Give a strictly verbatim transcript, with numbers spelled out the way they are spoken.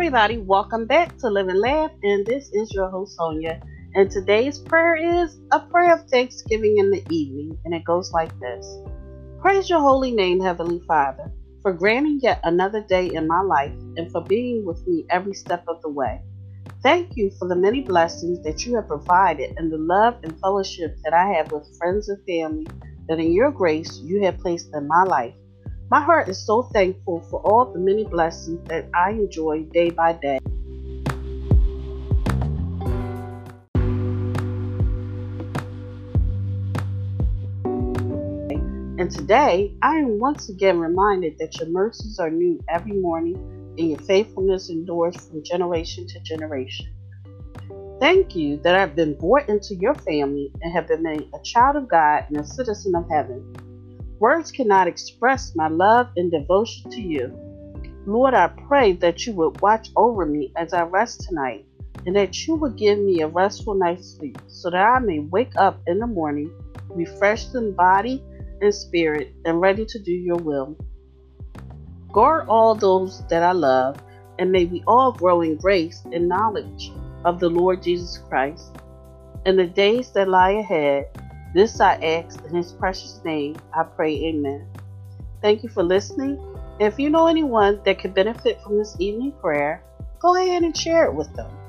everybody, welcome back to Live and Laugh, and this is your host Sonia. And today's prayer is a prayer of thanksgiving in the evening, and it goes like this. Praise your holy name, Heavenly Father, for granting yet another day in my life and for being with me every step of the way. Thank you for the many blessings that you have provided and the love and fellowship that I have with friends and family that in your grace you have placed in my life. My heart is so thankful for all the many blessings that I enjoy day by day. And today, I am once again reminded that your mercies are new every morning and your faithfulness endures from generation to generation. Thank you that I've been born into your family and have been made a child of God and a citizen of heaven. Words cannot express my love and devotion to you. Lord, I pray that you would watch over me as I rest tonight, and that you would give me a restful night's sleep so that I may wake up in the morning, refreshed in body and spirit, and ready to do your will. Guard all those that I love, and may we all grow in grace and knowledge of the Lord Jesus Christ. In the days that lie ahead, this I ask in his precious name, I pray, amen. Thank you for listening. If you know anyone that could benefit from this evening prayer, go ahead and share it with them.